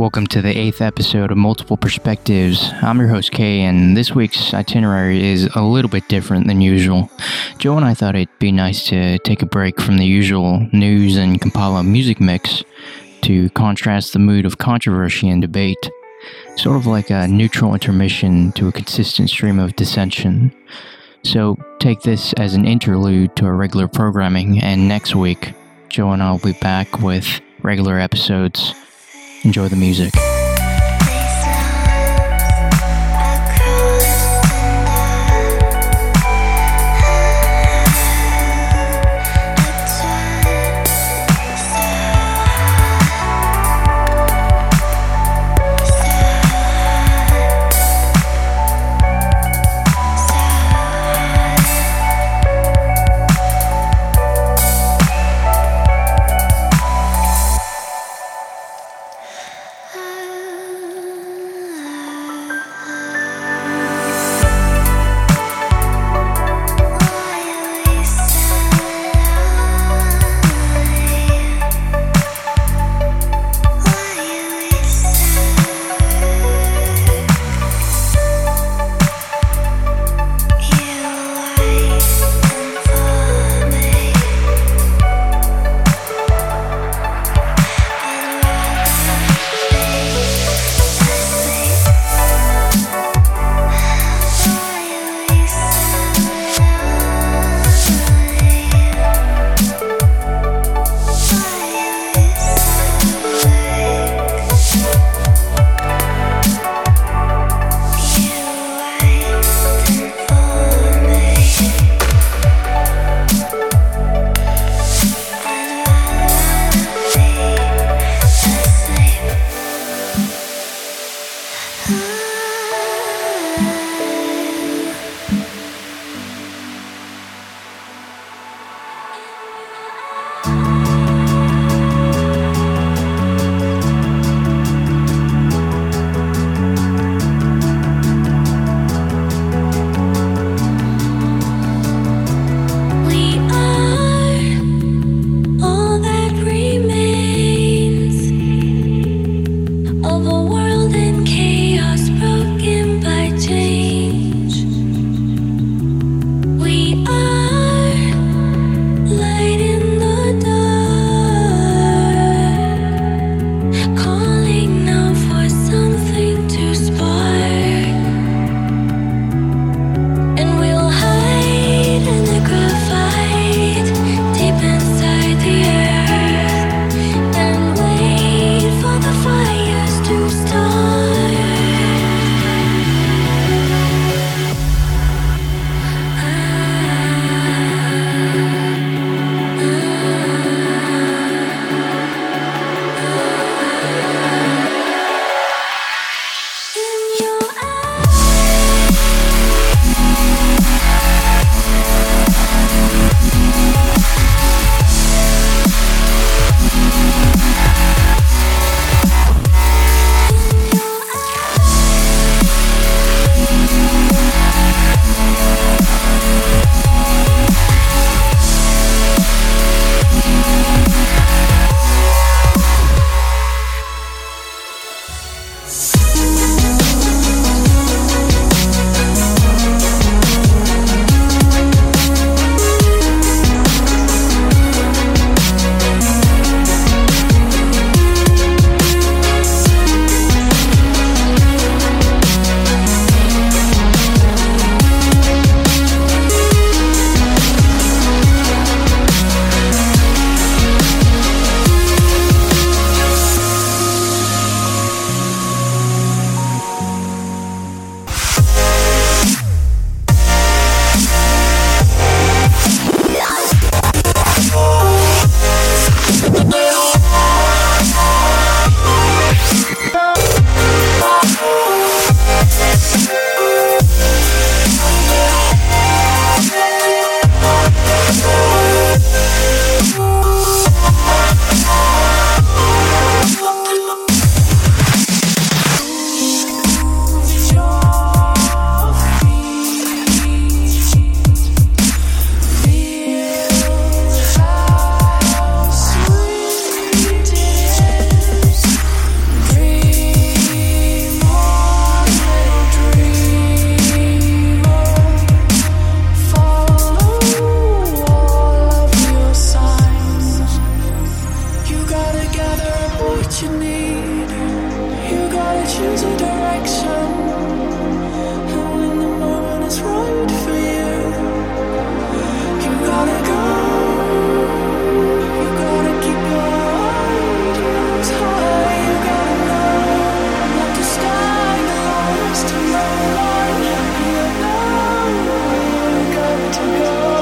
Welcome to the 8th episode of Multiple Perspectives. I'm your host, Kay, and this week's itinerary is a little bit different than usual. Joe and I thought it'd be nice to take a break from the usual news and compile a music mix to contrast the mood of controversy and debate, sort of like a neutral intermission to a consistent stream of dissension. So take this as an interlude to our regular programming, and next week, Joe and I will be back with regular episodes. Enjoy the music. what you need. You gotta choose a direction, and when the moment is right for you, you gotta go. You gotta keep your eyes high. You gotta know not to stay close to your line. You know you got to go.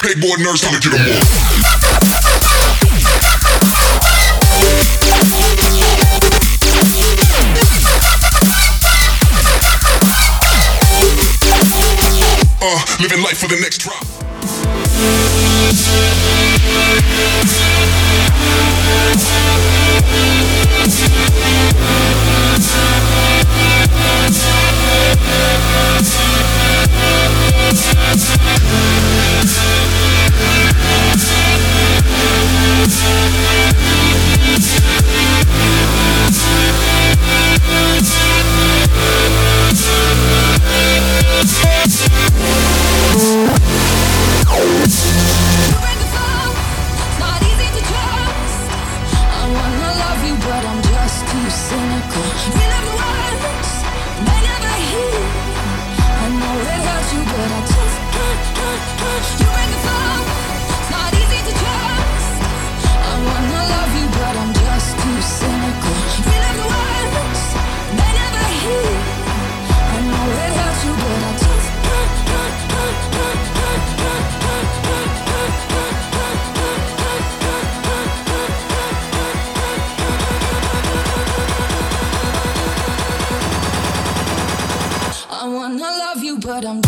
Pegboard Nerds, time to get 'em more. Living life for the next drop. But I'm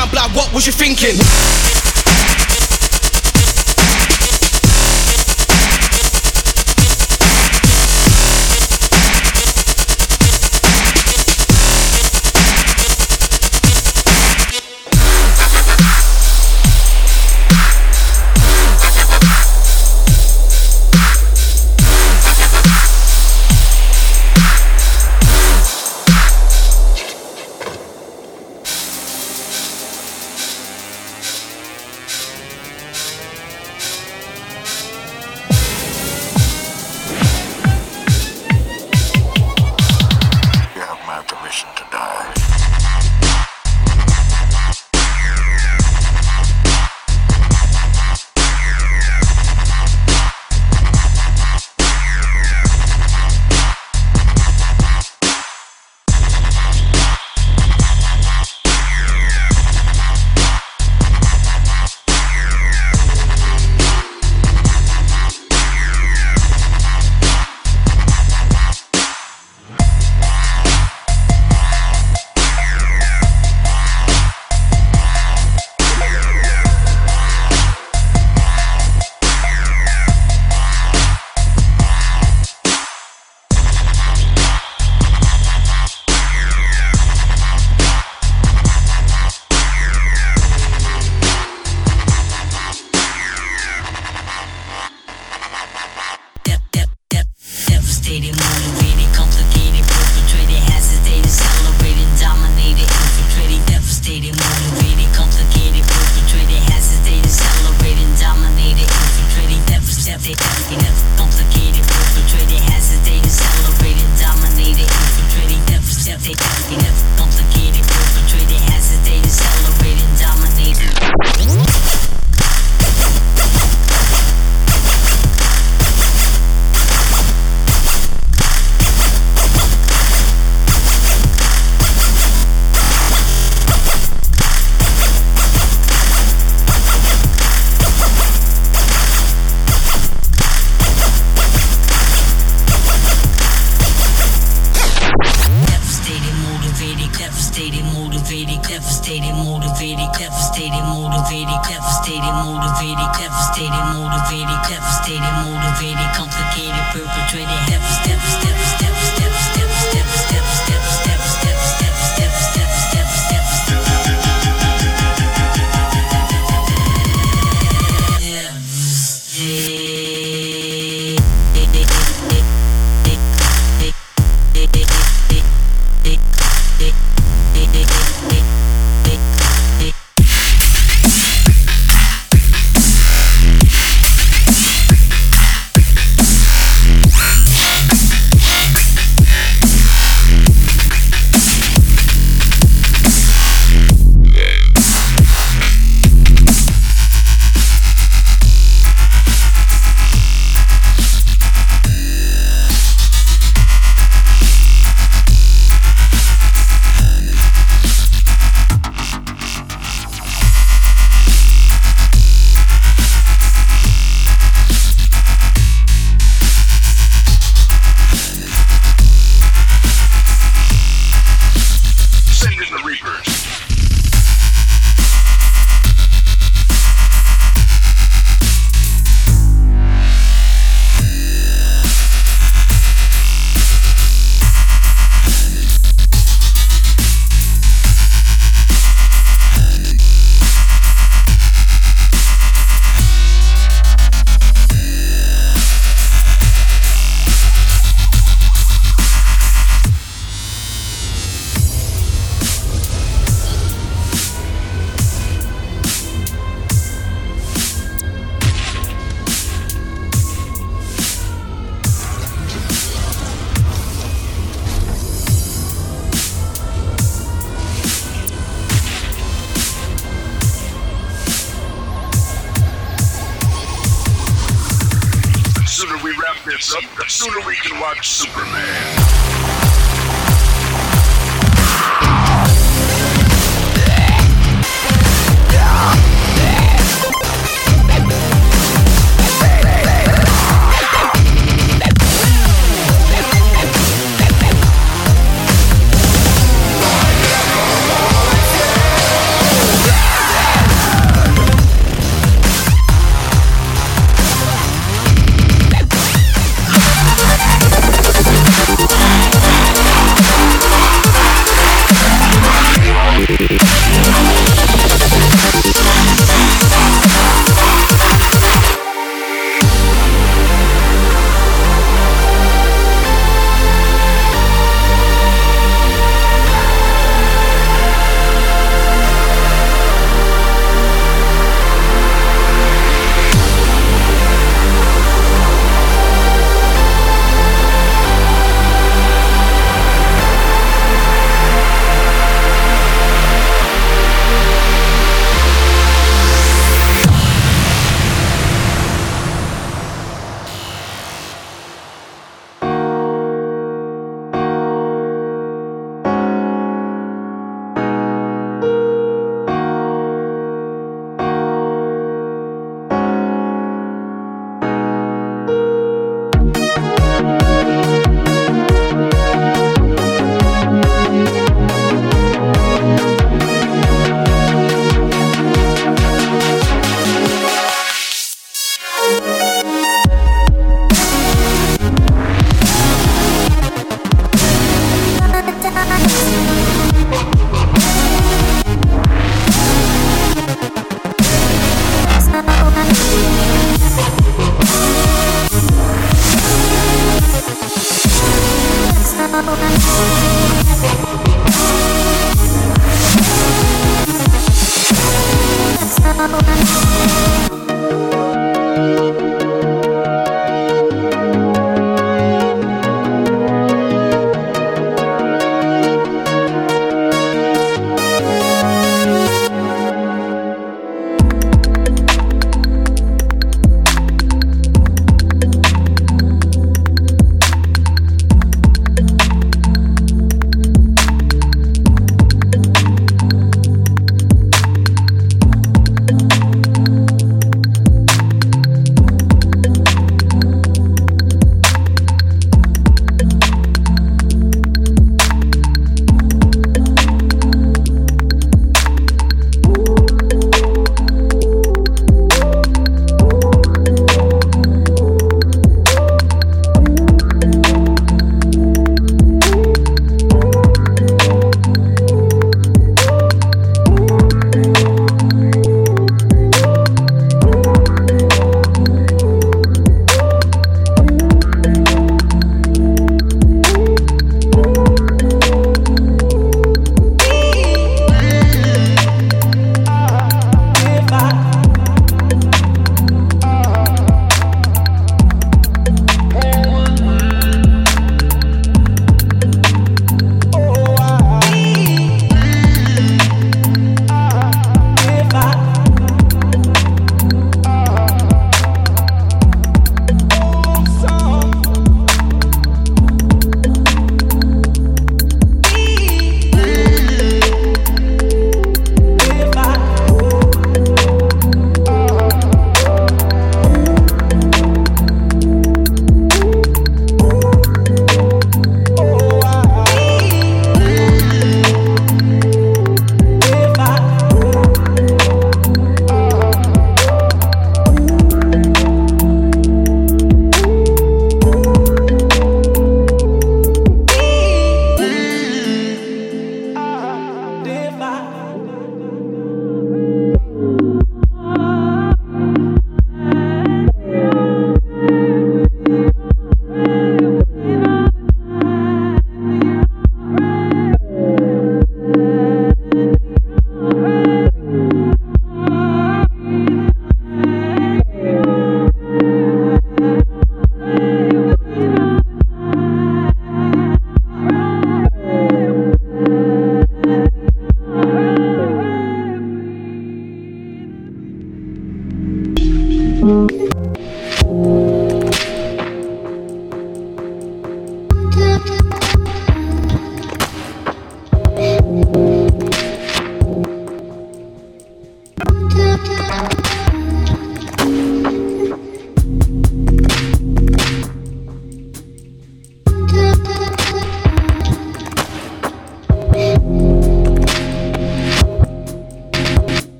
man, blood, what was you thinking?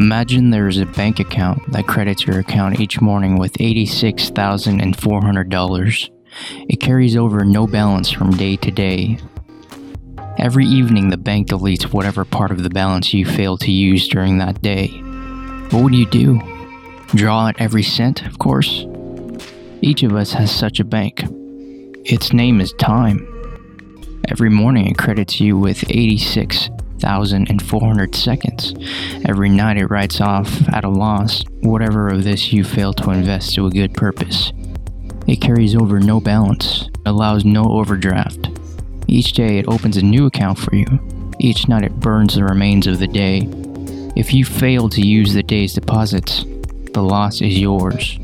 Imagine there is a bank account that credits your account each morning with $86,400. It carries over no balance from day to day. Every evening, the bank deletes whatever part of the balance you failed to use during that day. What would you do? Draw out every cent, of course. Each of us has such a bank. Its name is time. Every morning, it credits you with 86,400 seconds. Every night, it writes off at a loss whatever of this you fail to invest to a good purpose. It carries over no balance, allows no overdraft. Each day it opens a new account for you. Each night it burns the remains of the day. If you fail to use the day's deposits, the loss is yours.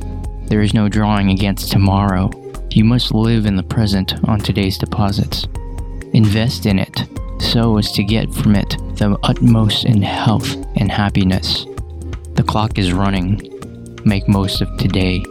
There is no drawing against tomorrow. You must live in the present on today's deposits. Invest in it, so as to get from it the utmost in health and happiness. The clock is running. Make most of today.